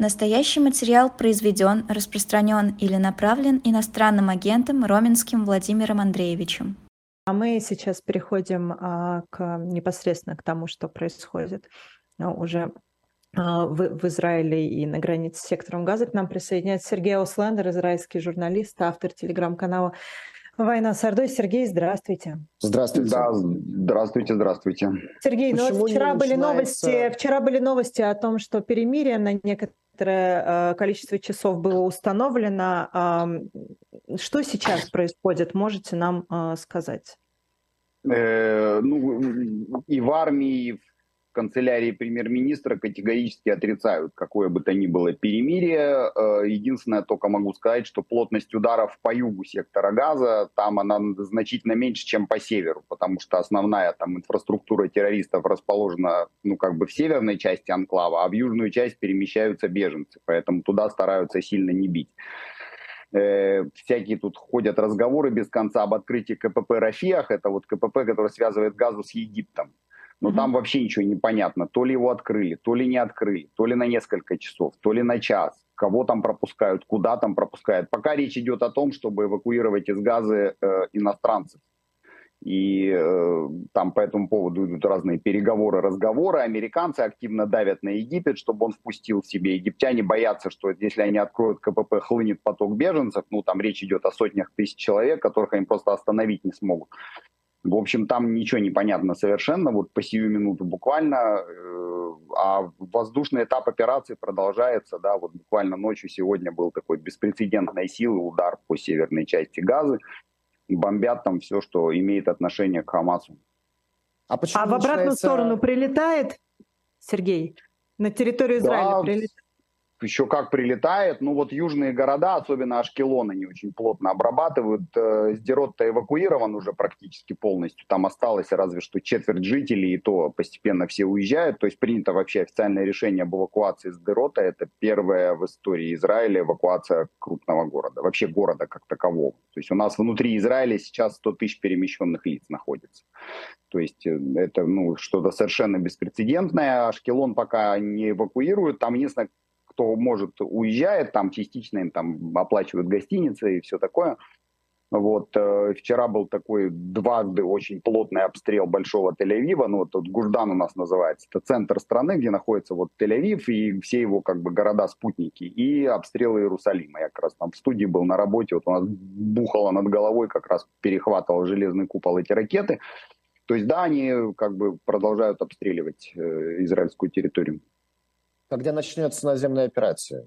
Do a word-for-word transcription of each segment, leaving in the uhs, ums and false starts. Настоящий материал произведен, распространен или направлен иностранным агентом Роменским Владимиром Андреевичем. А мы сейчас переходим а, к, непосредственно к тому, что происходит а, уже а, в, в Израиле и на границе с сектором Газа. К нам присоединяется Сергей Ауслендер, израильский журналист, автор телеграм-канала «Война с Ордой». Сергей, здравствуйте. Здравствуйте. Да, здравствуйте, здравствуйте. Сергей, ну вот вчера были новости, вчера были новости о том, что перемирие на некоторое количество часов было установлено. Что сейчас происходит, можете нам сказать? Э, ну, и в армии, и в канцелярии премьер-министра категорически отрицают какое бы то ни было перемирие. Единственное, только могу сказать, что плотность ударов по югу сектора Газа, там она значительно меньше, чем по северу, потому что основная там инфраструктура террористов расположена, ну, как бы в северной части анклава, а в южную часть перемещаются беженцы, поэтому туда стараются сильно не бить. Э, всякие тут ходят разговоры без конца об открытии ка пэ пэ «Рафах», это вот ка пэ пэ, который связывает Газу с Египтом. Но mm-hmm. там вообще ничего не понятно. То ли его открыли, то ли не открыли, то ли на несколько часов, то ли на час. Кого там пропускают, куда там пропускают. Пока речь идет о том, чтобы эвакуировать из Газы э, иностранцев. И э, там по этому поводу идут разные переговоры, разговоры. Американцы активно давят на Египет, чтобы он впустил в себе. Египтяне боятся, что если они откроют ка пэ пэ, хлынет поток беженцев. Ну, там речь идет о сотнях тысяч человек, которых они просто остановить не смогут. В общем, там ничего не понятно совершенно, вот по сию минуту буквально, э, а воздушный этап операции продолжается, да, вот буквально ночью сегодня был такой беспрецедентной силы удар по северной части Газы, и бомбят там все, что имеет отношение к Хамасу. А, почему а в обратную начинается... сторону прилетает, Сергей, на территорию Израиля да. прилетает? Еще как прилетает, ну вот южные города, особенно Ашкелон, они очень плотно обрабатывают, Сдерот-то эвакуирован уже практически полностью, там осталось разве что четверть жителей, и то постепенно все уезжают, то есть принято вообще официальное решение об эвакуации Сдерота, это первая в истории Израиля эвакуация крупного города, вообще города как такового, то есть у нас внутри Израиля сейчас сто тысяч перемещенных лиц находится. То есть это ну, что-то совершенно беспрецедентное, Ашкелон пока не эвакуируют, там единственное, кто может уезжает, там частично им там оплачивают гостиницы и все такое. Вот э, вчера был такой дважды очень плотный обстрел большого Тель-Авива, ну вот тут Гурдан у нас называется, это центр страны, где находится вот Тель-Авив и все его как бы города-спутники, и обстрел Иерусалима. Я как раз там в студии был на работе, вот у нас бухало над головой, как раз перехватывал железный купол эти ракеты. То есть да, они как бы продолжают обстреливать э, израильскую территорию. Когда начнется наземная операция?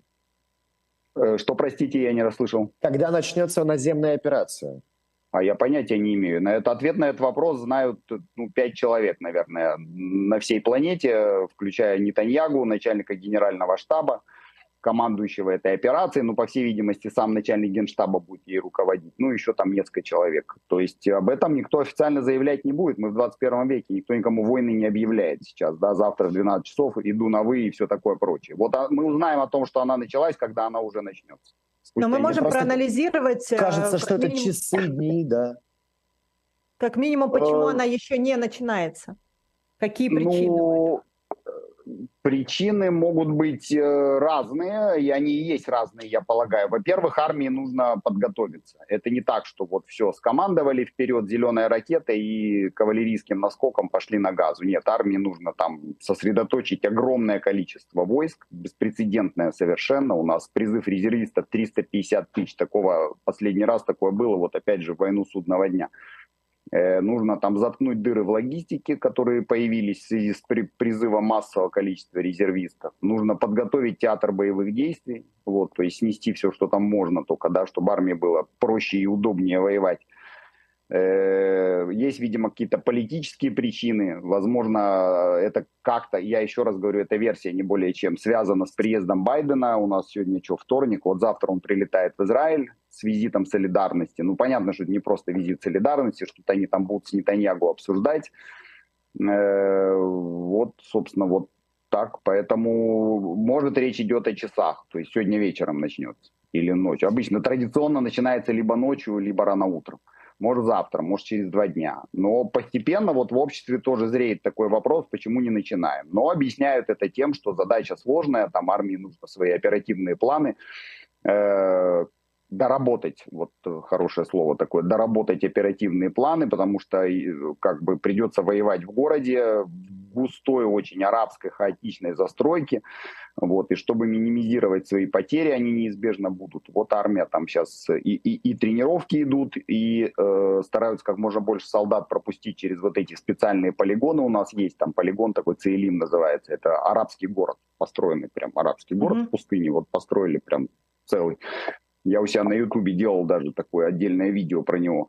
Что, простите, я не расслышал. Когда начнется наземная операция? А я понятия не имею. На это, ответ на этот вопрос знают ну, пять человек, наверное, на всей планете, включая Нетаньяху, начальника генерального штаба, командующего этой операцией. Ну, по всей видимости, сам начальник генштаба будет ей руководить. Ну, еще там несколько человек. То есть об этом никто официально заявлять не будет. Мы в двадцать первом веке, никто никому войны не объявляет сейчас. Да, завтра в двенадцать часов иду на «вы» и все такое прочее. Вот мы узнаем о том, что она началась, когда она уже начнется. Пусть Но мы можем проанализировать... Кажется, что минимум... это часы, дни, да. Как минимум, почему она еще не начинается? Какие причины? Ну... Причины могут быть разные, и они и есть разные, я полагаю. Во-первых, армии нужно подготовиться. Это не так, что вот все скомандовали вперед зеленой ракетой и кавалерийским наскоком пошли на Газу. Нет, армии нужно там сосредоточить огромное количество войск, беспрецедентное совершенно. У нас призыв резервистов триста пятьдесят тысяч, такого последний раз такое было, вот опять же в войну судного дня. Нужно там заткнуть дыры в логистике, которые появились в связи с призывом массового количества резервистов. Нужно подготовить театр боевых действий, вот, то есть снести все, что там можно только, да, чтобы армии было проще и удобнее воевать. Есть, видимо, какие-то политические причины. Возможно, это как-то, я еще раз говорю, эта версия не более чем связана с приездом Байдена. У нас сегодня что, вторник, вот завтра он прилетает в Израиль с визитом солидарности. Ну, понятно, что это не просто визит солидарности, что-то они там будут с Нетаньяху обсуждать. Вот, собственно, вот так. Поэтому, может, речь идет о часах. То есть сегодня вечером начнется или ночью. Обычно традиционно начинается либо ночью, либо рано утром. может завтра, может через два дня. Но постепенно вот в обществе тоже зреет такой вопрос, почему не начинаем. Но объясняют это тем, что задача сложная, там армии нужно свои оперативные планы э, доработать, вот хорошее слово такое, доработать оперативные планы, потому что как бы придется воевать в городе, густой очень арабской хаотичной застройки, вот, и чтобы минимизировать свои потери, они неизбежно будут. Вот армия там сейчас и, и, и тренировки идут, и э, стараются как можно больше солдат пропустить через вот эти специальные полигоны. У нас есть там полигон такой, Цейлим называется, это арабский город, построенный прям, арабский город mm-hmm. в пустыне, вот построили прям целый. Я у себя на Ютубе делал даже такое отдельное видео про него.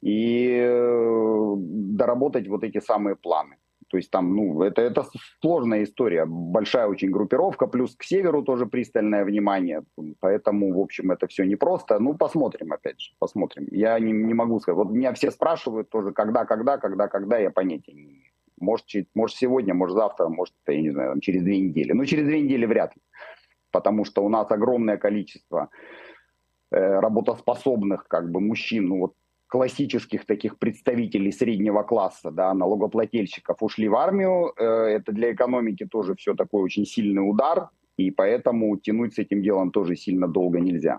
И э, доработать вот эти самые планы. То есть там, ну, это, это сложная история, большая очень группировка, плюс к северу тоже пристальное внимание, поэтому, в общем, это все непросто. Ну, посмотрим, опять же, посмотрим. Я не, не могу сказать, вот меня все спрашивают тоже, когда, когда, когда, когда, я понятия не имею. Может, может сегодня, может завтра, может, я не знаю, там, через две недели. Ну, через две недели вряд ли, потому что у нас огромное количество э, работоспособных, как бы, мужчин, ну, вот, классических таких представителей среднего класса, да, налогоплательщиков ушли в армию, это для экономики тоже все такой очень сильный удар, и поэтому тянуть с этим делом тоже сильно долго нельзя.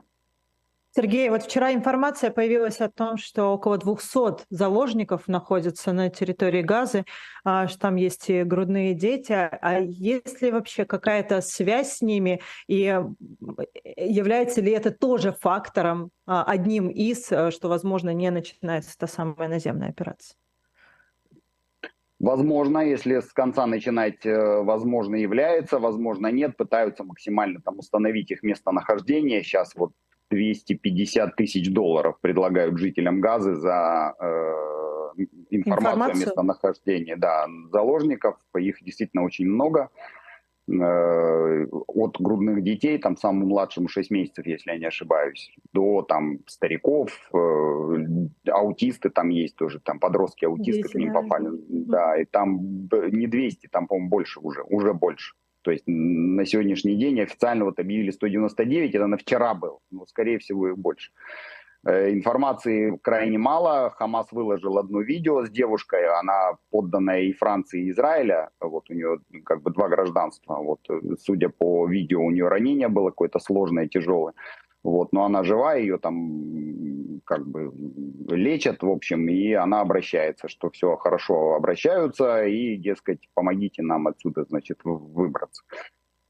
Сергей, вот вчера информация появилась о том, что около двухсот заложников находятся на территории Газы, что там есть и грудные дети. А есть ли вообще какая-то связь с ними? И является ли это тоже фактором, одним из, что, возможно, не начинается та самая наземная операция? Возможно, если с конца начинать, возможно, является, возможно, нет. Пытаются максимально там установить их местонахождение. Сейчас вот двести пятьдесят тысяч долларов предлагают жителям Газы за э, информацию, информацию о местонахождении, да, заложников. Их действительно очень много. Э, от грудных детей, там самым младшим шесть месяцев, если я не ошибаюсь, до там стариков, э, аутисты там есть тоже, там подростки-аутисты здесь, к ним да, попали. Да, и там не двести, там, по-моему, больше уже, уже больше. То есть на сегодняшний день официально вот объявили сто девяносто девять, это на вчера было, но, скорее всего, и больше. Информации крайне мало. Хамас выложил одно видео с девушкой, она подданная и Франции, и Израиля. Вот у нее как бы два гражданства. Вот, судя по видео, у нее ранение было какое-то сложное, тяжелое. Вот, но она жива, ее там как бы лечат, в общем, и она обращается, что все хорошо, обращаются, и, дескать, помогите нам отсюда, значит, выбраться.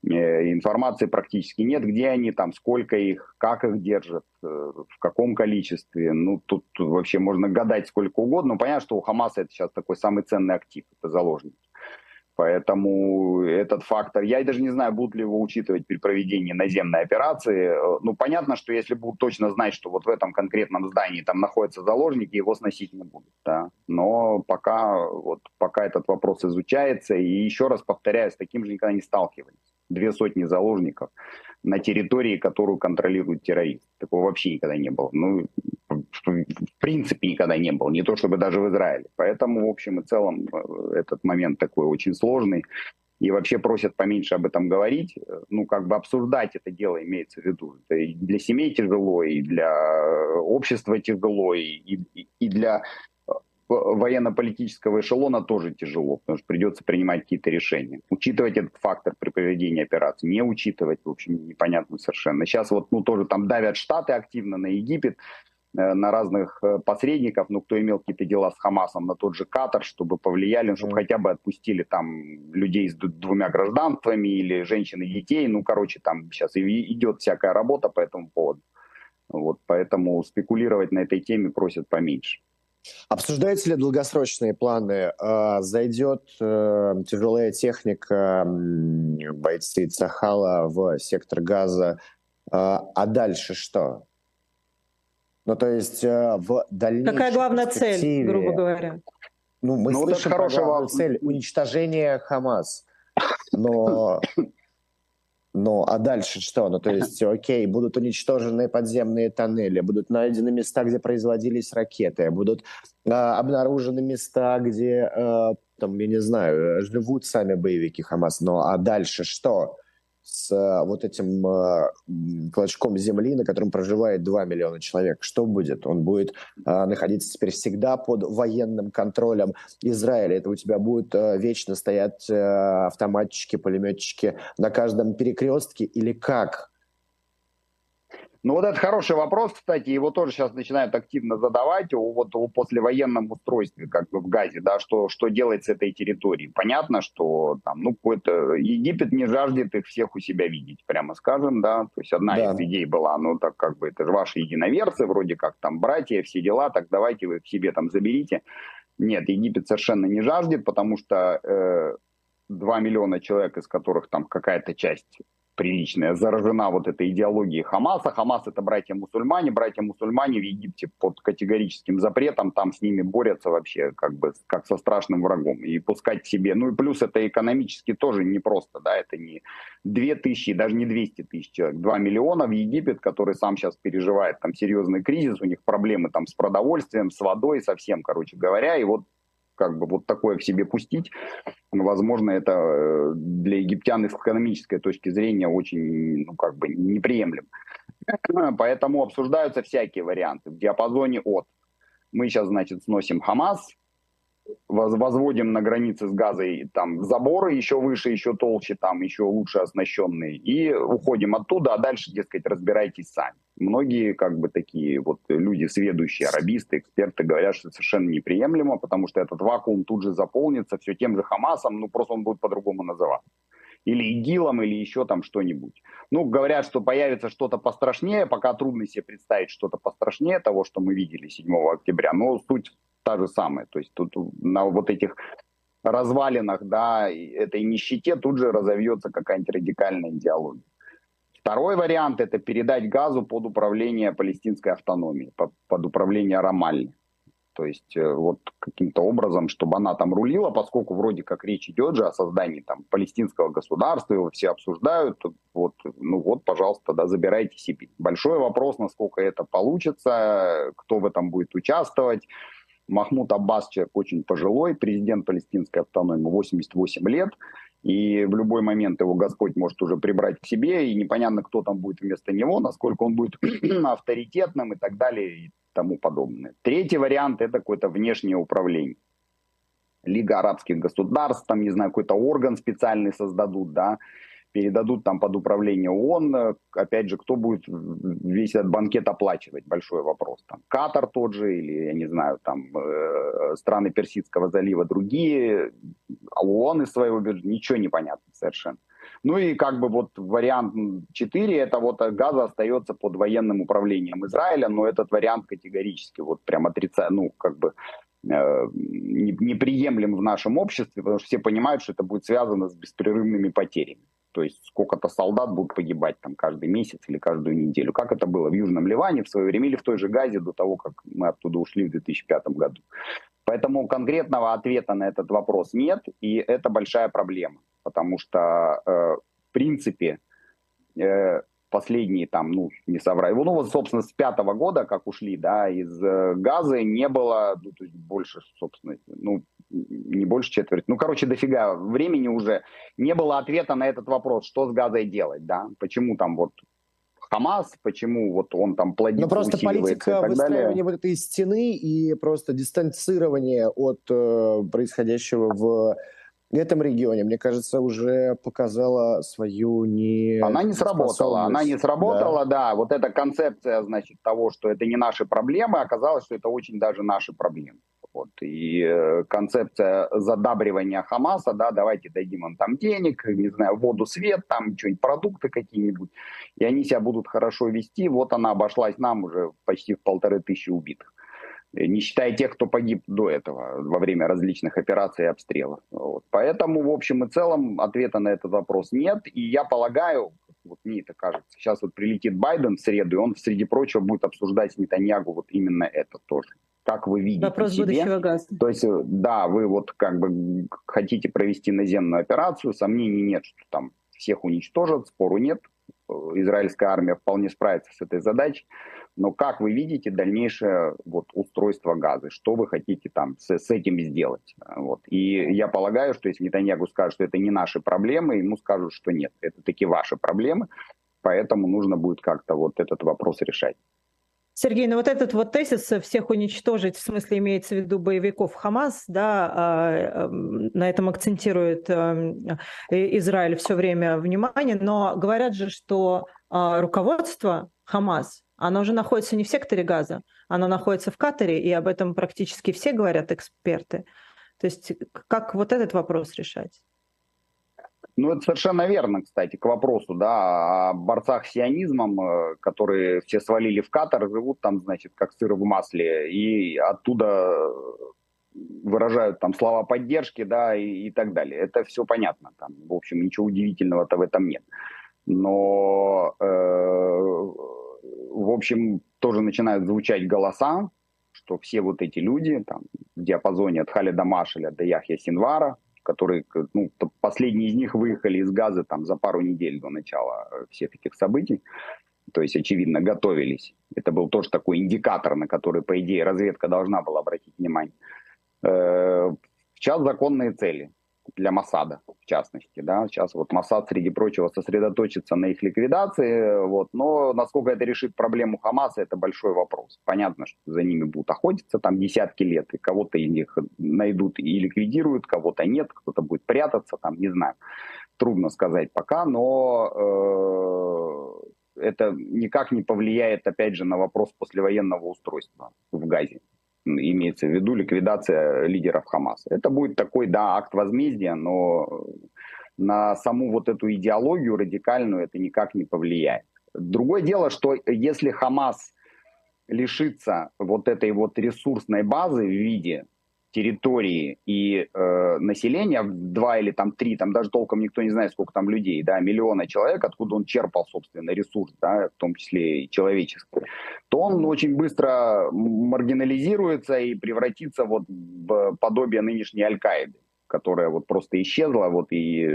Информации практически нет, где они там, сколько их, как их держат, в каком количестве. Ну, тут вообще можно гадать сколько угодно. Понятно, что у Хамаса это сейчас такой самый ценный актив, это заложники. Поэтому этот фактор, я даже не знаю, будут ли его учитывать при проведении наземной операции. Ну, понятно, что если будут точно знать, что вот в этом конкретном здании там находятся заложники, его сносить не будут. Да? Но пока, вот, пока этот вопрос изучается, и еще раз повторяю, с таким же никогда не сталкивались. Две сотни заложников на территории, которую контролирует террорист. Такого вообще никогда не было. Ну, в принципе, никогда не было. Не то чтобы даже в Израиле. Поэтому, в общем и целом, этот момент такой очень сложный. И вообще просят поменьше об этом говорить. Ну, как бы обсуждать это дело, имеется в виду. Это и для семей тяжело, и для общества тяжело, и, и для военно-политического эшелона тоже тяжело, потому что придется принимать какие-то решения. Учитывать этот фактор при проведении операции, не учитывать, в общем, непонятно совершенно. Сейчас вот, ну, тоже там давят Штаты активно на Египет, на разных посредников, ну, кто имел какие-то дела с Хамасом, на тот же Катар, чтобы повлияли, чтобы хотя бы отпустили там людей с двумя гражданствами или женщин и детей. Ну, короче, там сейчас идет всякая работа по этому поводу. Вот, поэтому спекулировать на этой теме просят поменьше. Обсуждаются ли долгосрочные планы? Зайдет тяжелая техника, бойцы Цахала в сектор Газа. А дальше что? Ну, то есть в дальнейшем... Какая главная цель, грубо говоря? Ну, мы ну, слышим про главную цель — уничтожение Хамас. Но... Ну, а дальше что? Ну, то есть, окей, будут уничтожены подземные тоннели, будут найдены места, где производились ракеты, будут э, обнаружены места, где, э, там, я не знаю, живут сами боевики Хамас. Ну, а дальше что? с вот этим клочком земли, на котором проживает два миллиона человек. Что будет? Он будет находиться теперь всегда под военным контролем Израиля. Это у тебя будут вечно стоять автоматчики, пулеметчики на каждом перекрестке или как? Ну вот это хороший вопрос, кстати, его тоже сейчас начинают активно задавать о, вот, о послевоенном устройстве, как бы в Газе, да, что, что делать с этой территорией. Понятно, что там, ну, какой-то Египет не жаждет их всех у себя видеть, прямо скажем, да, то есть одна да. из идей была, ну, так как бы это же ваши единоверцы, вроде как там братья, все дела, так давайте вы их себе там заберите. Нет, Египет совершенно не жаждет, потому что э, два миллиона человек, из которых там какая-то часть приличная, заражена вот этой идеологией Хамаса. Хамас — это братья-мусульмане. Братья-мусульмане в Египте под категорическим запретом, там с ними борются вообще как бы как со страшным врагом. И пускать себе... Ну и плюс это экономически тоже непросто, да, это не две тысячи, даже не двести тысяч человек. два миллиона в Египет, который сам сейчас переживает там серьезный кризис, у них проблемы там с продовольствием, с водой, со всем, короче говоря, и вот как бы вот такое к себе пустить, возможно, это для египтян с экономической точки зрения очень, ну, как бы неприемлемо. Поэтому обсуждаются всякие варианты в диапазоне от «мы сейчас, значит, сносим Хамас», возводим на границе с Газой там заборы еще выше, еще толще, там еще лучше оснащенные, и уходим оттуда, а дальше, дескать, разбирайтесь сами. Многие, как бы такие вот люди, сведущие, арабисты, эксперты, говорят, что это совершенно неприемлемо, потому что этот вакуум тут же заполнится все тем же Хамасом, ну просто он будет по-другому называться. Или ИГИЛом, или еще там что-нибудь. Ну, говорят, что появится что-то пострашнее, пока трудно себе представить что-то пострашнее того, что мы видели седьмого октября, но суть та же самая. То есть тут на вот этих развалинах, да, этой нищете тут же разовьется какая-нибудь радикальная идеология. Второй вариант – это передать Газу под управление палестинской автономии, под управление Рамалли. То есть вот каким-то образом, чтобы она там рулила, поскольку вроде как речь идет же о создании там палестинского государства, его все обсуждают, вот, ну вот, пожалуйста, да, забирайте себе. Большой вопрос, насколько это получится, кто в этом будет участвовать. Махмуд Аббас человек очень пожилой, президент палестинской автономии, восемьдесят восемь лет, и в любой момент его Господь может уже прибрать к себе, и непонятно, кто там будет вместо него, насколько он будет авторитетным и так далее и тому подобное. Третий вариант – это какое-то внешнее управление. Лига арабских государств, там, не знаю, какой-то орган специальный создадут, да, передадут там под управление ООН, опять же, кто будет весь этот банкет оплачивать, большой вопрос. Там Катар тот же, или, я не знаю, там э, страны Персидского залива, другие, а ООН из своего бюджета, ничего не понятно совершенно. Ну и как бы вот вариант четыре, это вот Газа остается под военным управлением Израиля, но этот вариант категорически, вот прям отрицаю, ну как бы... неприемлем в нашем обществе, потому что все понимают, что это будет связано с беспрерывными потерями. То есть сколько-то солдат будут погибать там каждый месяц или каждую неделю. Как это было в Южном Ливане в свое время или в той же Газе до того, как мы оттуда ушли в две тысячи пятом году. Поэтому конкретного ответа на этот вопрос нет, и это большая проблема, потому что э, в принципе э, последние там, ну, не соврать. Ну, вот, собственно, с пятого года, как ушли, да, из э, Газы не было, ну, то есть больше, собственно, ну, не больше четверти. Ну, короче, дофига времени уже. Не было ответа на этот вопрос, что с Газой делать, да, почему там вот Хамас, почему вот он там плодится, ну, просто политика выстраивания вот этой стены и просто дистанцирование от э, происходящего в В этом регионе, мне кажется, уже показала свою не... Она не сработала, она не сработала, да. да. Вот эта концепция, значит, того, что это не наши проблемы, оказалось, что это очень даже наши проблемы. Вот. И э, концепция задабривания Хамаса, да, давайте дадим им там денег, не знаю, воду, свет, там что-нибудь, продукты какие-нибудь, и они себя будут хорошо вести. Вот она обошлась нам уже почти в полторы тысячи убитых. Не считая тех, кто погиб до этого во время различных операций и обстрелов. Вот. Поэтому, в общем и целом, ответа на этот вопрос нет. И я полагаю, вот мне это кажется, сейчас вот прилетит Байден в среду, и он, среди прочего, будет обсуждать с Нетаньяху вот именно это тоже. Как вы видите вопрос себе, будущего газа. То есть, да, вы вот как бы хотите провести наземную операцию, сомнений нет, что там всех уничтожат, спору нет. Израильская армия вполне справится с этой задачей. Но как вы видите дальнейшее вот, устройство Газы? Что вы хотите там с, с этим сделать? Вот. И я полагаю, что если Нетаньяху скажет, что это не наши проблемы, ему скажут, что нет, это таки ваши проблемы. Поэтому нужно будет как-то вот этот вопрос решать. Сергей, ну вот этот вот тезис всех уничтожить, в смысле имеется в виду боевиков Хамас, да, на этом акцентирует Израиль все время внимание, но говорят же, что руководство Хамас, оно уже находится не в секторе Газа, оно находится в Катаре, и об этом практически все говорят эксперты. То есть как вот этот вопрос решать? Ну, это совершенно верно, кстати, к вопросу, да, о борцах с сионизмом, которые все свалили в Катар, живут там, значит, как сыр в масле, и оттуда выражают там слова поддержки, да, и, и так далее. Это все понятно, там, в общем, ничего удивительного-то в этом нет. Но, э, в общем, тоже начинают звучать голоса, что все вот эти люди, там, в диапазоне от Халида Машеля до Яхья Синвара, которые, ну, последние из них выехали из Газы там за пару недель до начала всех этих событий, то есть, очевидно, готовились. Это был тоже такой индикатор, на который, по идее, разведка должна была обратить внимание. Сейчас законные цели для МОСАДа, в частности, да, сейчас вот МОСАД, среди прочего, сосредоточится на их ликвидации, вот, но насколько это решит проблему Хамаса, это большой вопрос. Понятно, что за ними будут охотиться там десятки лет, и кого-то из них найдут и ликвидируют, кого-то нет, кто-то будет прятаться, там, не знаю, трудно сказать пока, но э, это никак не повлияет, опять же, на вопрос послевоенного устройства в Газе. Имеется в виду ликвидация лидеров Хамаса. Это будет такой, да, акт возмездия, но на саму вот эту идеологию радикальную это никак не повлияет. Другое дело, что если Хамас лишится вот этой вот ресурсной базы в виде территории и э, населения, два или там три, там даже толком никто не знает, сколько там людей, да, миллиона человек, откуда он черпал, собственно, ресурс, да, в том числе и человеческий, то он очень быстро маргинализируется и превратится вот в подобие нынешней Аль-Каиды, которая вот просто исчезла, вот и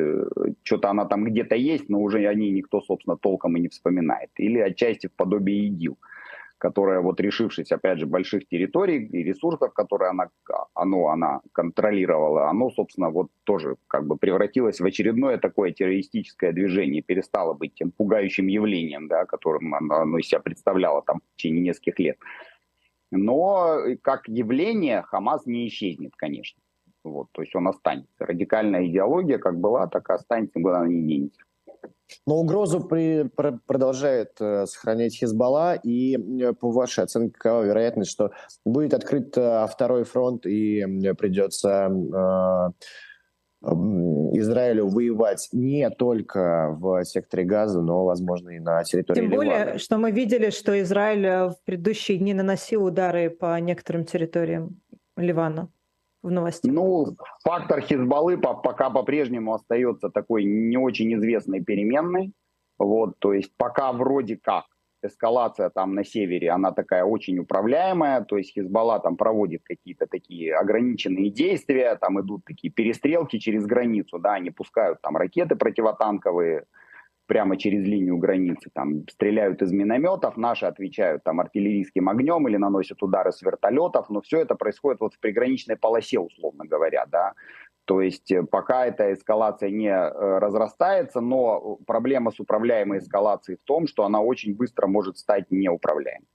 что-то она там где-то есть, но уже о ней никто, собственно, толком и не вспоминает. Или отчасти в подобие ИГИЛ, которая, вот решившись, опять же, больших территорий и ресурсов, которые она, оно, она контролировала, оно, собственно, вот тоже как бы превратилось в очередное такое террористическое движение, перестало быть тем пугающим явлением, да, которым оно, оно из себя представляло там в течение нескольких лет. Но как явление Хамас не исчезнет, конечно. Вот, то есть он останется. Радикальная идеология как была, так и останется, никуда она не денется. Но угрозу при, про, продолжает э, сохранять Хизбалла, и э, по вашей оценке, какова вероятность, что будет открыт э, второй фронт и э, придется э, э, Израилю воевать не только в секторе Газа, но, возможно, и на территории Ливана? Тем более, Ливана. Что мы видели, что Израиль в предыдущие дни наносил удары по некоторым территориям Ливана. В новостях. Ну, фактор Хизбаллы пока по-прежнему остается такой не очень известной переменной. Вот, то есть пока вроде как эскалация там на севере, она такая очень управляемая, то есть Хизбалла там проводит какие-то такие ограниченные действия, там идут такие перестрелки через границу, да, они пускают там ракеты противотанковые прямо через линию границы, там стреляют из минометов, наши отвечают там артиллерийским огнем или наносят удары с вертолетов, но все это происходит вот в приграничной полосе, условно говоря, да, то есть пока эта эскалация не разрастается, но проблема с управляемой эскалацией в том, что она очень быстро может стать неуправляемой.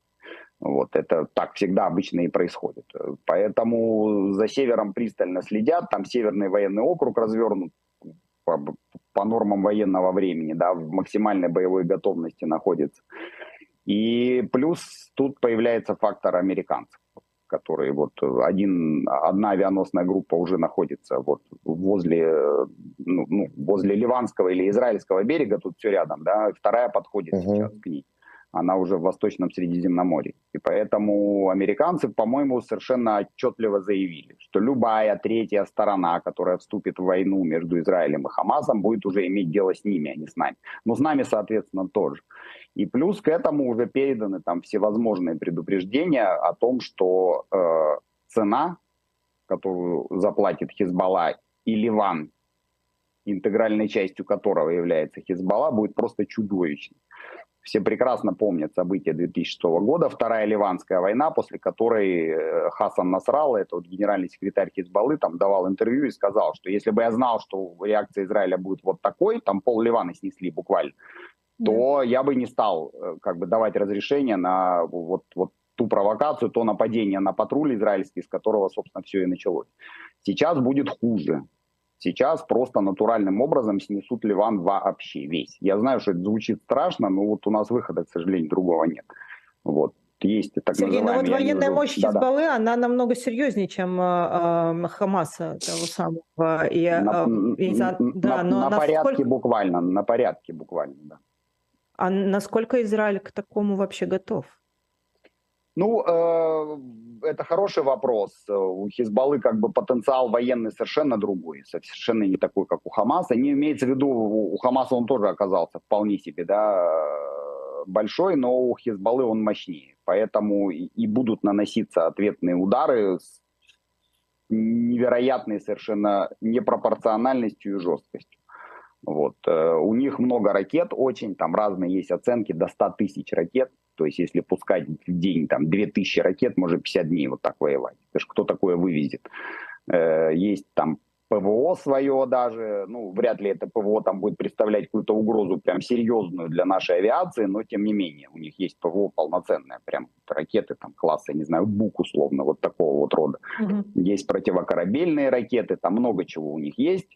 Вот, это так всегда обычно и происходит. Поэтому за севером пристально следят, там Северный военный округ развернут, по, по нормам военного времени, да, в максимальной боевой готовности находится. И плюс тут появляется фактор американцев, которые вот один, одна авианосная группа уже находится вот возле, ну, возле ливанского или израильского берега, тут все рядом, да, вторая подходит [S2] Угу. [S1] Сейчас к ней. Она уже в Восточном Средиземноморье. И поэтому американцы, по-моему, совершенно отчетливо заявили, что любая третья сторона, которая вступит в войну между Израилем и Хамасом, будет уже иметь дело с ними, а не с нами. Но с нами, соответственно, тоже. И плюс к этому уже переданы там всевозможные предупреждения о том, что э, цена, которую заплатит Хизбалла и Ливан, интегральной частью которого является Хизбалла, будет просто чудовищной. Все прекрасно помнят события две тысячи шестого года, Вторая Ливанская война, после которой Хасан Насралла, это вот генеральный секретарь Хизбаллы, там давал интервью и сказал, что если бы я знал, что реакция Израиля будет вот такой, там пол Ливана снесли буквально, то да. я бы не стал как бы давать разрешение на вот, вот ту провокацию, то нападение на патруль израильский, с которого, собственно, все и началось. Сейчас будет хуже. Сейчас просто натуральным образом снесут Ливан вообще весь. Я знаю, что это звучит страшно, но вот у нас выхода, к сожалению, другого нет. Вот. Есть так Сергей, называемые... Сергей, но вот военная мощь Хизбаллы, да, да. она намного серьезнее, чем э, Хамаса того самого. И, на и, на, да, но на насколько... порядке буквально, на порядке буквально, да. А насколько Израиль к такому вообще готов? Ну, э, это хороший вопрос. У Хизбаллы как бы потенциал военный совершенно другой, совершенно не такой, как у Хамаса. Не имеется в виду, у Хамаса он тоже оказался вполне себе, да, большой, но у Хизбаллы он мощнее. Поэтому и, и будут наноситься ответные удары с невероятной совершенно непропорциональностью и жесткостью. Вот. У них много ракет, очень, там разные есть оценки, до ста тысяч ракет. То есть, если пускать в день там две тысячи ракет, может пятьдесят дней вот так воевать. Потому что кто такое вывезет? Есть там ПВО свое даже, ну, вряд ли это ПВО там будет представлять какую-то угрозу прям серьезную для нашей авиации, но тем не менее, у них есть ПВО полноценное, прям ракеты там класса, не знаю, БУК условно, вот такого вот рода. Угу. Есть противокорабельные ракеты, там много чего у них есть.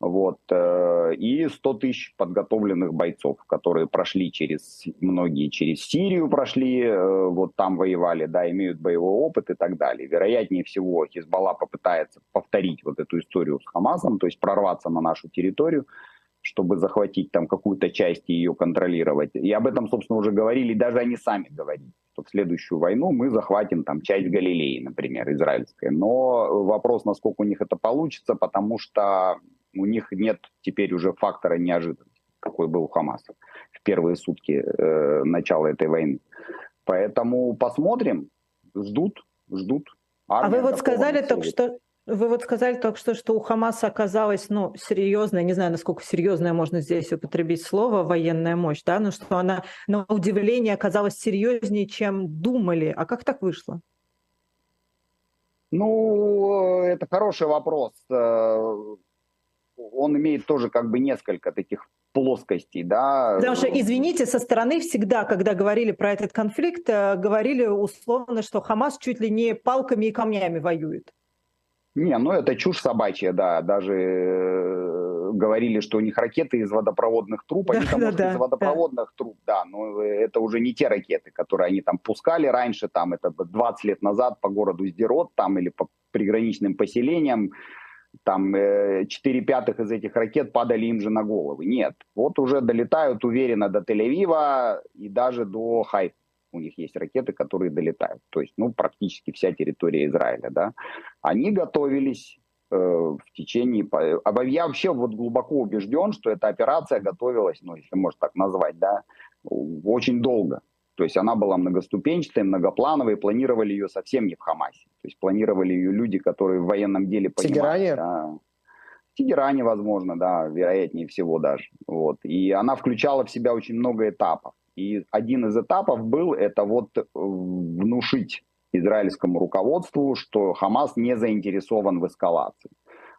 Вот, и сто тысяч подготовленных бойцов, которые прошли через, многие через Сирию прошли, вот там воевали, да, имеют боевой опыт и так далее. Вероятнее всего, Хизбалла попытается повторить вот эту историю с Хамасом, то есть прорваться на нашу территорию, чтобы захватить там какую-то часть и ее контролировать. И об этом, собственно, уже говорили, даже они сами говорили, что в следующую войну мы захватим там часть Галилеи, например, израильской. Но вопрос, насколько у них это получится, потому что... У них нет теперь уже фактора неожиданности, какой был у Хамаса в первые сутки э, начала этой войны. Поэтому посмотрим, ждут, ждут. Армия а вы вот сказали только что, вы вот сказали только что, что у Хамаса оказалась, ну, серьезная, не знаю, насколько серьезная можно здесь употребить слово, военная мощь, да, но что она, на удивление, оказалась серьезнее, чем думали. А как так вышло? Ну, это хороший вопрос. Он имеет тоже как бы несколько таких плоскостей, да. Потому что, извините, со стороны всегда, когда говорили про этот конфликт, говорили условно, что Хамас чуть ли не палками и камнями воюет. Не, ну это чушь собачья, да. Даже э, говорили, что у них ракеты из водопроводных труб, они там, может, из водопроводных труб, да, но это уже не те ракеты, которые они там пускали раньше, там это двадцать лет назад по городу Сдерот, там или по приграничным поселениям. Там четыре пятых из этих ракет падали им же на головы. Нет, вот уже долетают уверенно до Тель-Авива и даже до Хайфа. У них есть ракеты, которые долетают. То есть, ну, практически вся территория Израиля, да. Они готовились э, в течение... Я вообще вот глубоко убежден, что эта операция готовилась, ну, если можно так назвать, да, очень долго. То есть она была многоступенчатой, многоплановой, планировали ее совсем не в Хамасе. То есть планировали ее люди, которые в военном деле понимали. В Тегеране? Да. В Тегеране, возможно, да, вероятнее всего даже. Вот. И она включала в себя очень много этапов. И один из этапов был, это вот внушить израильскому руководству, что Хамас не заинтересован в эскалации.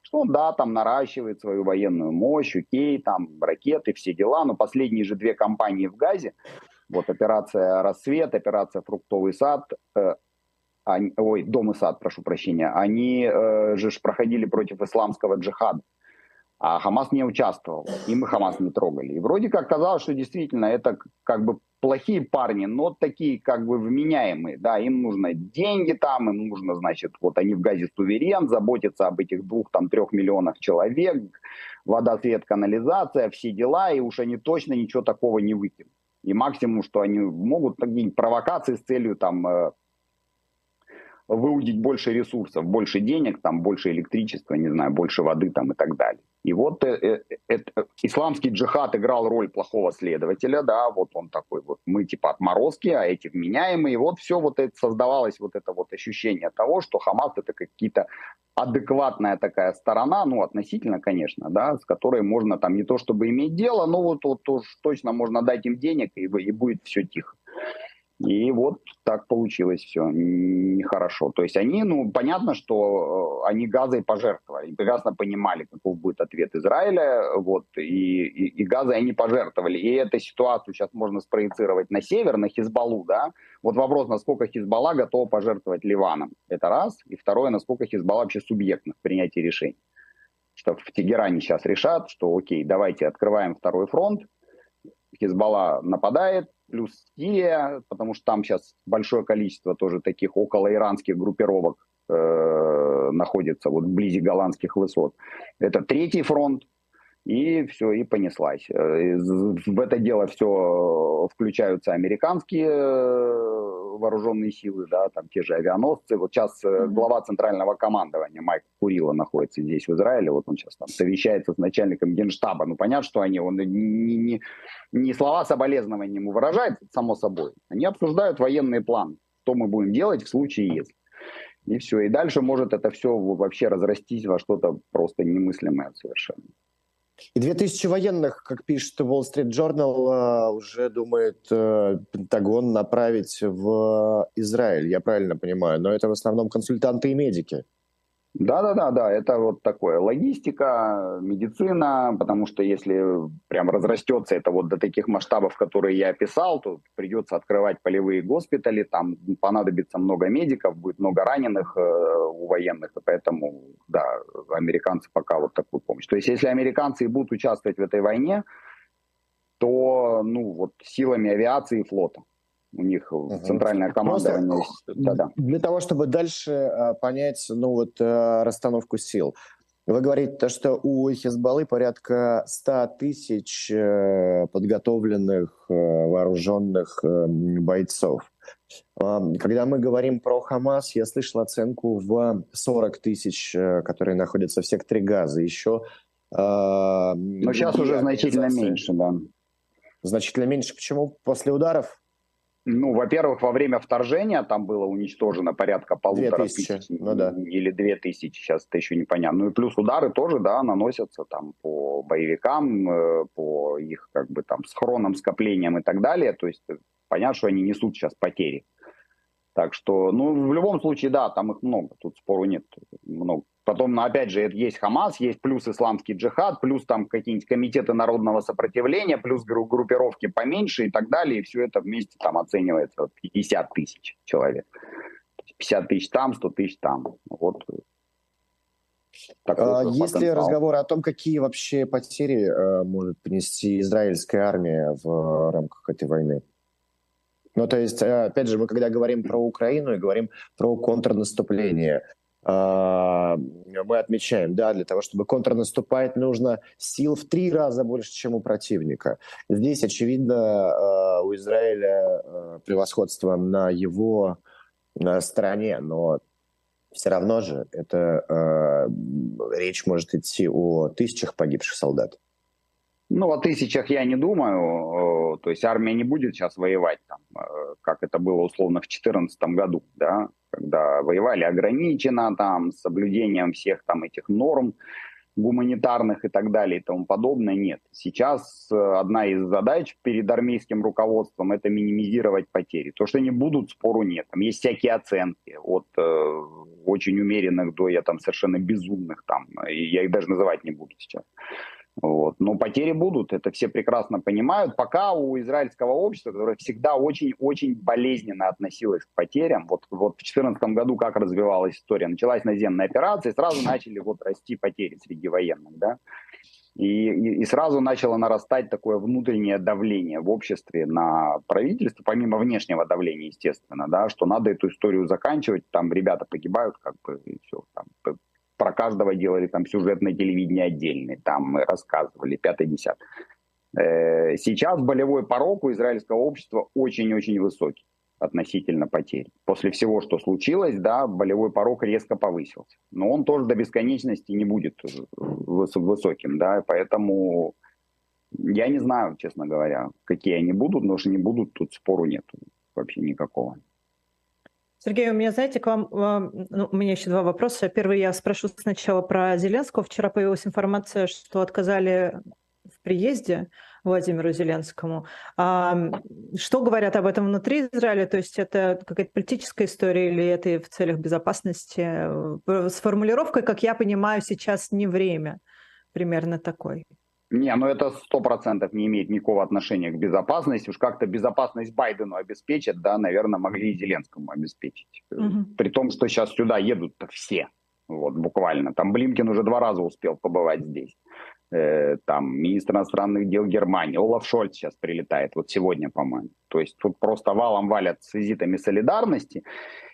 Что он, да, там наращивает свою военную мощь, окей, там ракеты, все дела. Но последние же две кампании в Газе, вот операция «Рассвет», операция «Фруктовый сад», э, они, ой, «Дом и сад», прошу прощения, они э, же проходили против исламского джихада, а Хамас не участвовал, и мы Хамас не трогали. И вроде как казалось, что действительно это как бы плохие парни, но такие как бы вменяемые, да, им нужно деньги там, им нужно, значит, вот они в Газе суверен, заботятся об этих двух, там, трех миллионах человек, вода, свет, канализация, все дела, и уж они точно ничего такого не выкинут. И максимум, что они могут, какие-нибудь провокации с целью там э, выудить больше ресурсов, больше денег, там, больше электричества, не знаю, больше воды там, и так далее. И вот э, э, э, исламский джихад играл роль плохого следователя, да, вот он такой вот, мы типа отморозки, а эти вменяемые, вот все вот это создавалось, вот это вот ощущение того, что Хамас это какие-то адекватная такая сторона, ну относительно, конечно, да, с которой можно там не то чтобы иметь дело, но вот, вот уж точно можно дать им денег и, и будет все тихо. И вот так получилось все нехорошо. То есть они, ну, понятно, что они Газой пожертвовали. Прекрасно понимали, каков будет ответ Израиля. Вот, и, и, и Газой они пожертвовали. И эту ситуацию сейчас можно спроецировать на север, на Хизбаллу, да. Вот вопрос, насколько Хизбалла готова пожертвовать Ливаном. Это раз. И второе, насколько Хизбалла вообще субъектна в принятии решений. Что в Тегеране сейчас решат, что окей, давайте открываем второй фронт. Хизбалла нападает. Плюс Сирия, потому что там сейчас большое количество тоже таких околоиранских группировок э, находится вот вблизи голландских высот. Это третий фронт, и все, и понеслась. В это дело все включаются американские вооруженные силы, да, там те же авианосцы. Вот сейчас mm-hmm. глава центрального командования Майк Курила находится здесь, в Израиле. Вот он сейчас там совещается с начальником генштаба. Ну, понятно, что они, он не, не, не слова соболезнования ему выражает, само собой. Они обсуждают военный план, что мы будем делать в случае если. И все. И дальше может это все вообще разрастись во что-то просто немыслимое совершенно. И две тысячи военных, как пишет Wall Street Journal, уже думает Пентагон направить в Израиль, я правильно понимаю, но это в основном консультанты и медики. Да-да-да, это вот такое, логистика, медицина, потому что если прям разрастется это вот до таких масштабов, которые я описал, то придется открывать полевые госпитали, там понадобится много медиков, будет много раненых у военных, и поэтому, да, американцы пока вот такую помощь. То есть если американцы и будут участвовать в этой войне, то, ну, вот силами авиации и флота. У них угу. центральная команда. Да-да. Для того, чтобы дальше понять ну, вот, расстановку сил. Вы говорите, что у Хизбаллы порядка ста тысяч подготовленных вооруженных бойцов. Когда мы говорим про Хамас, я слышал оценку в сорок тысяч, которые находятся в секторе Газа. Еще, но сейчас уже значительно меньше. Да. Значительно меньше. Почему? После ударов? Ну, во-первых, во время вторжения там было уничтожено порядка полутора тысяч ну, да. или две тысячи, сейчас это еще непонятно. Ну и плюс удары тоже, да, наносятся там по боевикам, по их как бы там схронам, скоплениям и так далее. То есть понятно, что они несут сейчас потери. Так что, ну, в любом случае, да, там их много, тут спору нет, много. Потом, опять же, есть Хамас, есть плюс исламский джихад, плюс там какие-нибудь комитеты народного сопротивления, плюс группировки поменьше и так далее, и все это вместе там оценивается пятьдесят тысяч человек. пятьдесят тысяч там, сто тысяч там, вот. А, есть ли разговоры о том, какие вообще потери э, может принести израильская армия в э, рамках этой войны? Ну, то есть, опять же, мы когда говорим про Украину и говорим про контрнаступление, мы отмечаем, да, для того, чтобы контрнаступать, нужно сил в три раза больше, чем у противника. Здесь, очевидно, у Израиля превосходство на его стороне, но все равно же это речь может идти о тысячах погибших солдат. Ну, о тысячах я не думаю, то есть армия не будет сейчас воевать, там, как это было условно в две тысячи четырнадцатом году, да, когда воевали ограниченно, там, с соблюдением всех там этих норм гуманитарных и так далее и тому подобное, нет. Сейчас одна из задач перед армейским руководством – это минимизировать потери. То, что они будут, спору нет. Там есть всякие оценки от э, очень умеренных до я, там, совершенно безумных, там, и я их даже называть не буду сейчас. Вот. Но потери будут, это все прекрасно понимают. Пока у израильского общества, которое всегда очень-очень болезненно относилось к потерям, вот, вот в две тысячи четырнадцатом году как развивалась история, началась наземная операция, и сразу начали вот расти потери среди военных, да? И, и, и сразу начало нарастать такое внутреннее давление в обществе на правительство, помимо внешнего давления, естественно, да, что надо эту историю заканчивать, там ребята погибают, как бы, и все, там, про каждого делали там сюжет на телевидении отдельный, там рассказывали, пятый-десятый. Сейчас болевой порог у израильского общества очень-очень высокий. относительно потерь. После всего, что случилось, да, болевой порог резко повысился. Но он тоже до бесконечности не будет высоким, да, поэтому я не знаю, честно говоря, какие они будут, потому что не будут, тут спору нет вообще никакого. Сергей, у меня, знаете, к вам, ну, у меня еще два вопроса. Первый, я спрошу сначала про Зеленского. Вчера появилась информация, что отказали в приезде Владимиру Зеленскому. А что говорят об этом внутри Израиля? То есть это какая-то политическая история или это в целях безопасности? С формулировкой, как я понимаю, сейчас не время. Примерно такой. Не, ну это сто процентов не имеет никакого отношения к безопасности. Уж как-то безопасность Байдену обеспечат, да, наверное, могли и Зеленскому обеспечить. Угу. При том, что сейчас сюда едут-то все. Вот, буквально. Там Блинкен уже два раза успел побывать здесь. Там министр иностранных дел Германии, Олаф Шольц сейчас прилетает, вот сегодня, по-моему. То есть тут просто валом валят с визитами солидарности.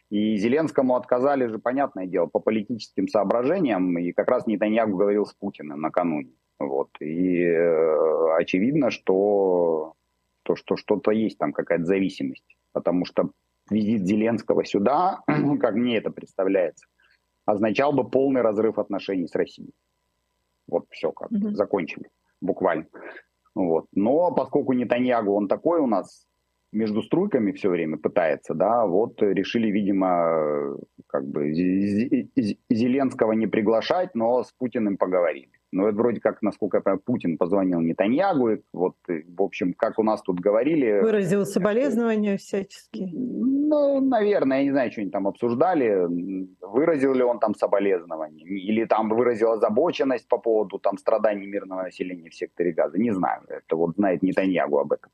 И Зеленскому отказали же, понятное дело, по политическим соображениям. И как раз Нетаньяху говорил с Путиным накануне. Вот. И э, очевидно, что, то, что что-то есть там, какая-то зависимость. Потому что визит Зеленского сюда, как мне это представляется, означал бы полный разрыв отношений с Россией. Вот все как, угу. закончили, буквально. Вот. Но поскольку Нетаньяху, он такой у нас, между струйками все время пытается, да, вот решили, видимо, как бы Зеленского не приглашать, но с Путиным поговорили. Но это вроде как, насколько я понимаю, Путин позвонил Нетаньяху, и вот, в общем, как у нас тут говорили... Выразил соболезнования всячески. Ну, наверное, я не знаю, что они там обсуждали, выразил ли он там соболезнования, или там выразил озабоченность по поводу там страданий мирного населения в секторе Газа, не знаю, это вот знает Нетаньяху об этом.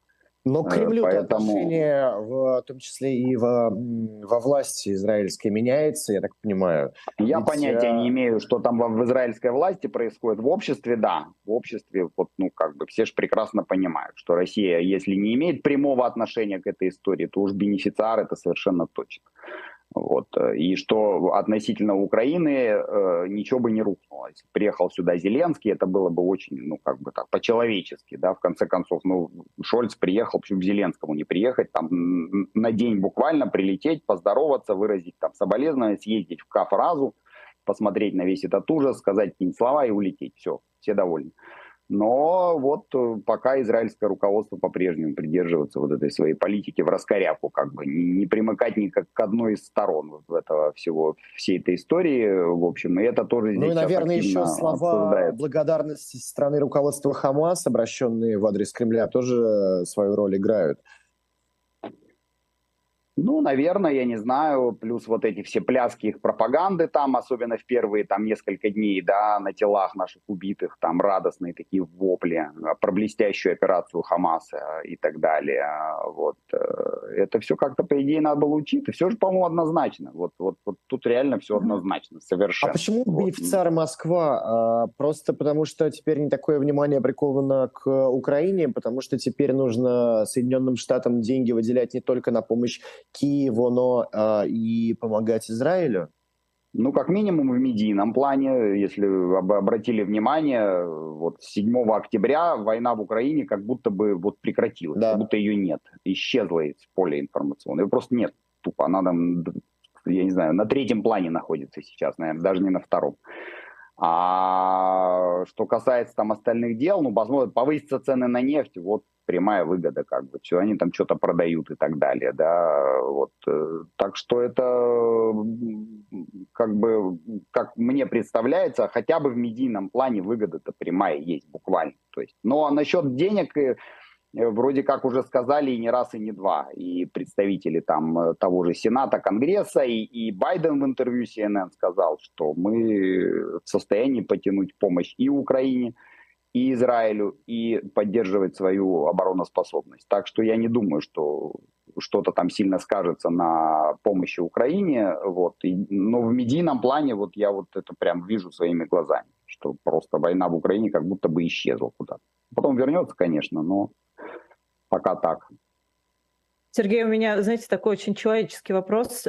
Но к Кремлю Поэтому... отношение, в том числе и во, во власти израильской, меняется, я так понимаю. Я Ведь... понятия не имею, что там в израильской власти происходит. В обществе, да, в обществе, вот, ну, как бы, все же прекрасно понимают, что Россия, если не имеет прямого отношения к этой истории, то уж бенефициар, это совершенно точно. Вот. И что относительно Украины э, ничего бы не рухнулось. Приехал сюда Зеленский, это было бы очень, ну, как бы так, по-человечески, да, в конце концов, ну, Шольц приехал, в общем, к Зеленскому не приехать, там, на день буквально прилететь, поздороваться, выразить там соболезнования, съездить в Каф разу, посмотреть на весь этот ужас, сказать какие-нибудь слова и улететь, все, все довольны. Но вот пока израильское руководство по-прежнему придерживается вот этой своей политики в раскоряку, как бы не, не примыкать ни к одной из сторон вот этого всего, всей этой истории, в общем, и это тоже здесь. Ну и, наверное, еще слова обсуждает. Благодарности со стороны руководства Хамас, обращенные в адрес Кремля, тоже свою роль играют. Ну, наверное, я не знаю, плюс вот эти все пляски их пропаганды там, особенно в первые там несколько дней, да, на телах наших убитых, там радостные такие вопли про блестящую операцию Хамаса и так далее, вот, это все как-то, по идее, надо было учить, и все же, по-моему, однозначно, вот, вот, вот тут реально все однозначно, совершенно. А почему вот. бенефициар Москва? Просто потому что теперь не такое внимание приковано к Украине, потому что теперь нужно Соединенным Штатам деньги выделять не только на помощь Киеву, но э, и помогать Израилю? Ну, как минимум в медийном плане, если обратили внимание, вот седьмого октября война в Украине как будто бы вот прекратилась, да. как будто ее нет, исчезла из поля информационного, ее просто нет, тупо, она там, я не знаю, на третьем плане находится сейчас, наверное, даже не на втором. А что касается там остальных дел, ну, возможно, повысятся цены на нефть, вот прямая выгода, как бы, все, они там что-то продают и так далее, да, вот, так что это, как бы, как мне представляется, хотя бы в медийном плане выгода-то прямая есть, буквально, то есть, но насчет денег... Вроде как уже сказали и не раз, и не два. И представители там того же Сената, Конгресса, и, и Байден в интервью си эн эн сказал, что мы в состоянии потянуть помощь и Украине, и Израилю, и поддерживать свою обороноспособность. Так что я не думаю, что что-то там сильно скажется на помощи Украине. Вот. И, но в медийном плане вот я вот это прям вижу своими глазами, что просто война в Украине как будто бы исчезла куда-то. Потом вернется, конечно, но... Пока так. Сергей, у меня, знаете, такой очень человеческий вопрос.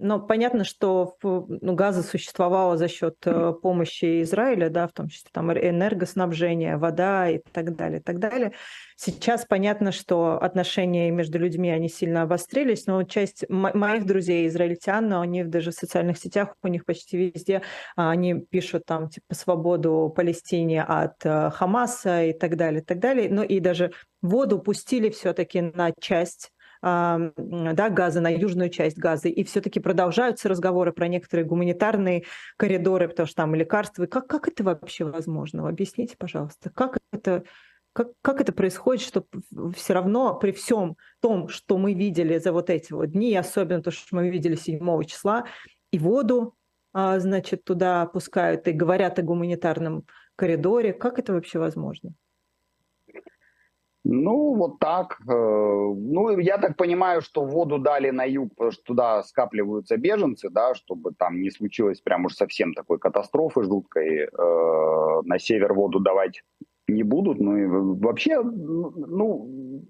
Но понятно, что ну, Газа существовала за счет помощи Израиля, да, в том числе там энергоснабжение, вода и так далее, и так далее. Сейчас понятно, что отношения между людьми, они сильно обострились, но часть мо- моих друзей, израильтян, они даже в социальных сетях, у них почти везде, они пишут там типа «свободу Палестине от Хамаса» и так далее, и так далее. Ну и даже воду пустили все-таки на часть, да, Газа, на южную часть Газы. И все-таки продолжаются разговоры про некоторые гуманитарные коридоры, потому что там лекарства. Как, как это вообще возможно? Объясните, пожалуйста, как это, как, как это происходит, что все равно при всем том, что мы видели за вот эти вот дни, особенно то, что мы видели седьмого числа, и воду, значит, туда пускают, и говорят о гуманитарном коридоре. Как это вообще возможно? Ну, вот так. Ну, я так понимаю, что воду дали на юг, потому что туда скапливаются беженцы, да, чтобы там не случилось прям уж совсем такой катастрофы жуткой. На север воду давать не будут. Ну, и вообще, ну,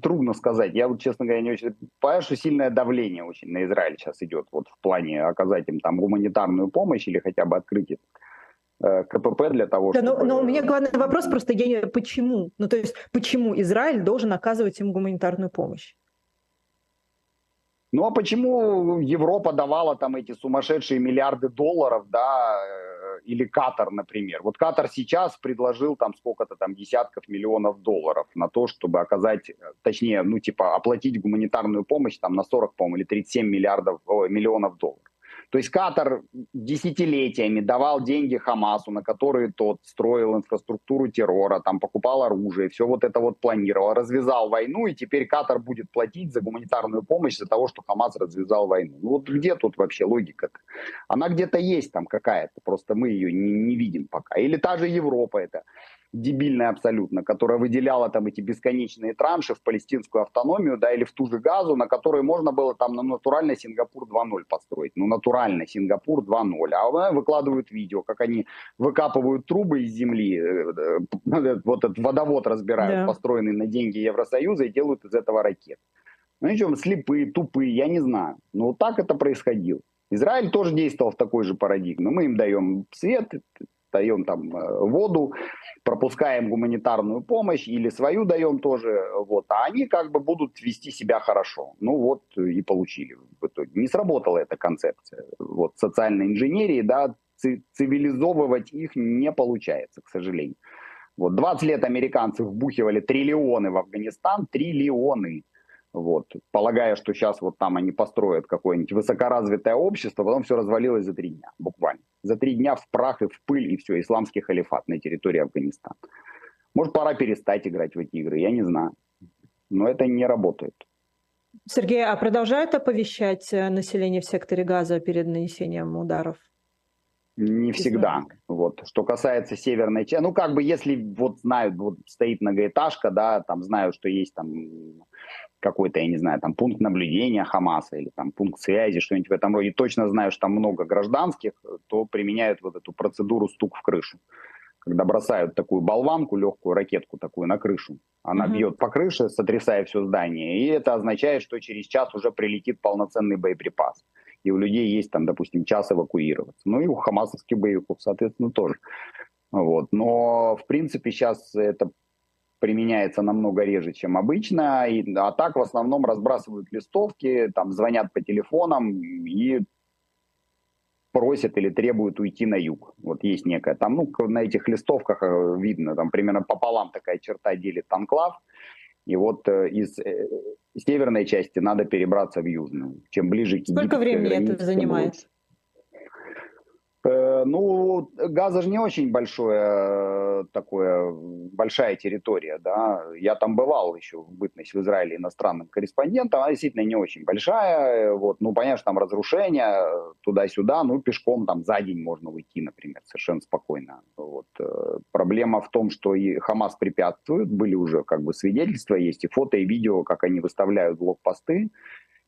трудно сказать. Я вот, честно говоря, не очень... Понимаю, что сильное давление очень на Израиль сейчас идет вот в плане оказать им там гуманитарную помощь или хотя бы открыть их КПП для того, да, чтобы... Но, но у меня главный вопрос просто, я не... почему? Ну, то есть, почему Израиль должен оказывать им гуманитарную помощь? Ну, а почему Европа давала там эти сумасшедшие миллиарды долларов, да, или Катар, например? Вот Катар сейчас предложил там сколько-то там десятков миллионов долларов на то, чтобы оказать, точнее, ну, типа, оплатить гуманитарную помощь там на сорок, по-моему, или тридцать семь миллиардов, о, миллионов долларов. То есть Катар десятилетиями давал деньги Хамасу, на которые тот строил инфраструктуру террора, там покупал оружие, все вот это вот планировал, развязал войну, и теперь Катар будет платить за гуманитарную помощь за того, что Хамас развязал войну. Ну вот где тут вообще логика-то? Она где-то есть там какая-то, просто мы ее не, не видим пока. Или та же Европа это дебильная абсолютно, которая выделяла там эти бесконечные транши в палестинскую автономию, да, или в ту же Газу, на которой можно было там на натуральный Сингапур два ноль построить. Ну, натуральный Сингапур два ноль. А выкладывают видео, как они выкапывают трубы из земли, вот этот водовод разбирают, да, построенный на деньги Евросоюза, и делают из этого ракет. Ну, ничего, слепые, тупые, я не знаю. Но вот так это происходило. Израиль тоже действовал в такой же парадигме. Мы им даем свет, даем там воду, пропускаем гуманитарную помощь или свою даем тоже, вот, а они как бы будут вести себя хорошо. Ну вот и получили в итоге. Не сработала эта концепция вот, социальной инженерии, да, цивилизовывать их не получается, к сожалению. Вот, двадцать лет американцы вбухивали триллионы в Афганистан, триллионы. Вот, полагая, что сейчас вот там они построят какое-нибудь высокоразвитое общество, потом все развалилось за три дня, буквально. За три дня в прах и в пыль, и все, исламский халифат на территории Афганистана. Может, пора перестать играть в эти игры, я не знаю. Но это не работает. Сергей, а продолжают оповещать население в секторе Газа перед нанесением ударов? Не всегда. Вот. Что касается северной части, ну как бы если вот знают, вот стоит многоэтажка, да, там знают, что есть там какой-то, я не знаю, там пункт наблюдения Хамаса или там пункт связи, что-нибудь в этом роде, точно знаю, что там много гражданских, то применяют вот эту процедуру стук в крышу. Когда бросают такую болванку, легкую ракетку такую на крышу, она [S2] Угу. [S1] Бьет по крыше, сотрясая все здание, и это означает, что через час уже прилетит полноценный боеприпас. И у людей есть там, допустим, час эвакуироваться. Ну и у хамасовских боевиков, соответственно, тоже. Вот. Но, в принципе, сейчас это применяется намного реже, чем обычно. И, а так в основном разбрасывают листовки, там звонят по телефонам и просят или требуют уйти на юг. Вот есть некая там, ну, на этих листовках видно, там примерно пополам такая черта делит анклав. И вот из северной части надо перебраться в южную. Чем ближе к Египту. Сколько времени это занимает? Ну, Газа же не очень большое, такое, большая территория, да. Я там бывал еще в бытность в Израиле иностранным корреспондентом, она действительно не очень большая, вот. Ну, понятно, там разрушения туда-сюда, ну, пешком там за день можно уйти, например, совершенно спокойно. Вот. Проблема в том, что и Хамас препятствует, были уже как бы свидетельства, есть и фото, и видео, как они выставляют блокпосты,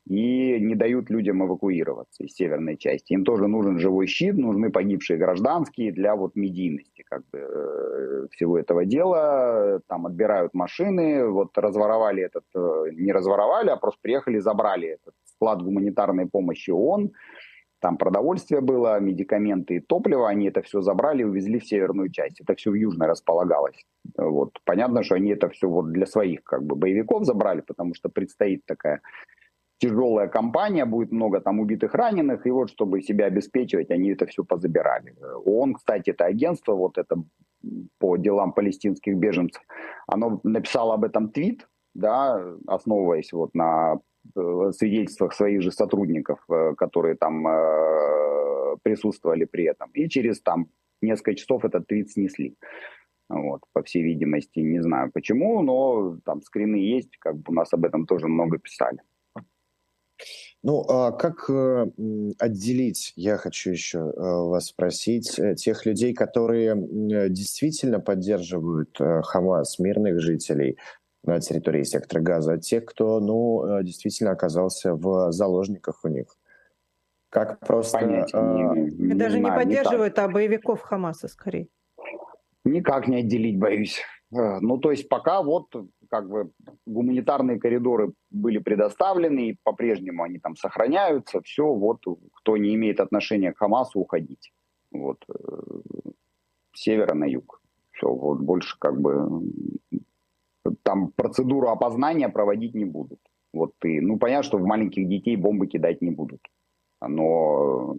и не дают людям эвакуироваться из северной части. Им тоже нужен живой щит, нужны погибшие гражданские для вот медийности как бы, всего этого дела. Там отбирают машины, вот разворовали этот, не разворовали, а просто приехали, забрали этот вклад гуманитарной помощи ООН. Там продовольствие было, медикаменты и топливо. Они это все забрали и увезли в северную часть. Это все в южной располагалось. Вот. Понятно, что они это все вот для своих как бы боевиков забрали, потому что предстоит такая тяжелая кампания, будет много там убитых, раненых. И вот, чтобы себя обеспечивать, они это все позабирали. ООН, кстати, это агентство, вот это по делам палестинских беженцев, оно написало об этом твит, да, основываясь вот на свидетельствах своих же сотрудников, которые там э, присутствовали при этом. И через там несколько часов этот твит снесли. Вот, по всей видимости, не знаю почему, но там скрины есть, как бы у нас об этом тоже много писали. Ну, а как отделить, я хочу еще вас спросить, тех людей, которые действительно поддерживают Хамас, мирных жителей на территории сектора Газа, от тех, кто, ну, действительно оказался в заложниках у них? Как просто... А, не, даже не, не поддерживают, не а боевиков Хамаса скорее. Никак не отделить, боюсь. Ну, то есть пока вот... как бы гуманитарные коридоры были предоставлены, и по-прежнему они там сохраняются. Все, вот, кто не имеет отношения к Хамасу, уходить. Вот, с севера на юг. Все, вот, больше как бы там процедуру опознания проводить не будут. Вот ты, ну, понятно, что в маленьких детей бомбы кидать не будут. Но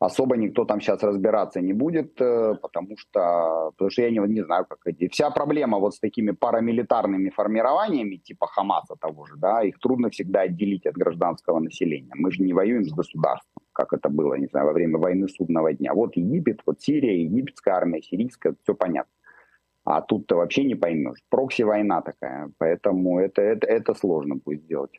особо никто там сейчас разбираться не будет, потому что, потому что я не, не знаю, как это. Вся проблема вот с такими парамилитарными формированиями, типа Хамаса того же, да, их трудно всегда отделить от гражданского населения. Мы же не воюем с государством, как это было, не знаю, во время войны Судного дня. Вот Египет, вот Сирия, египетская армия, сирийская, все понятно. А тут-то вообще не поймешь. Прокси-война такая, поэтому это, это, это сложно будет сделать.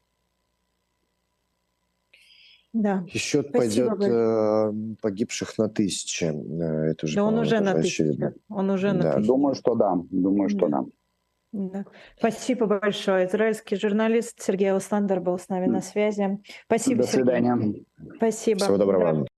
Да. И счет Спасибо, пойдет э, погибших на тысячи. Это уже, да, он уже на тысячи. Он уже на да. тысячи. Думаю, что да. Думаю, что да. да. да. Спасибо большое. Израильский журналист Сергей Ауслендер был с нами на связи. Спасибо. До свидания. Сергей. Спасибо. Всего доброго. Да.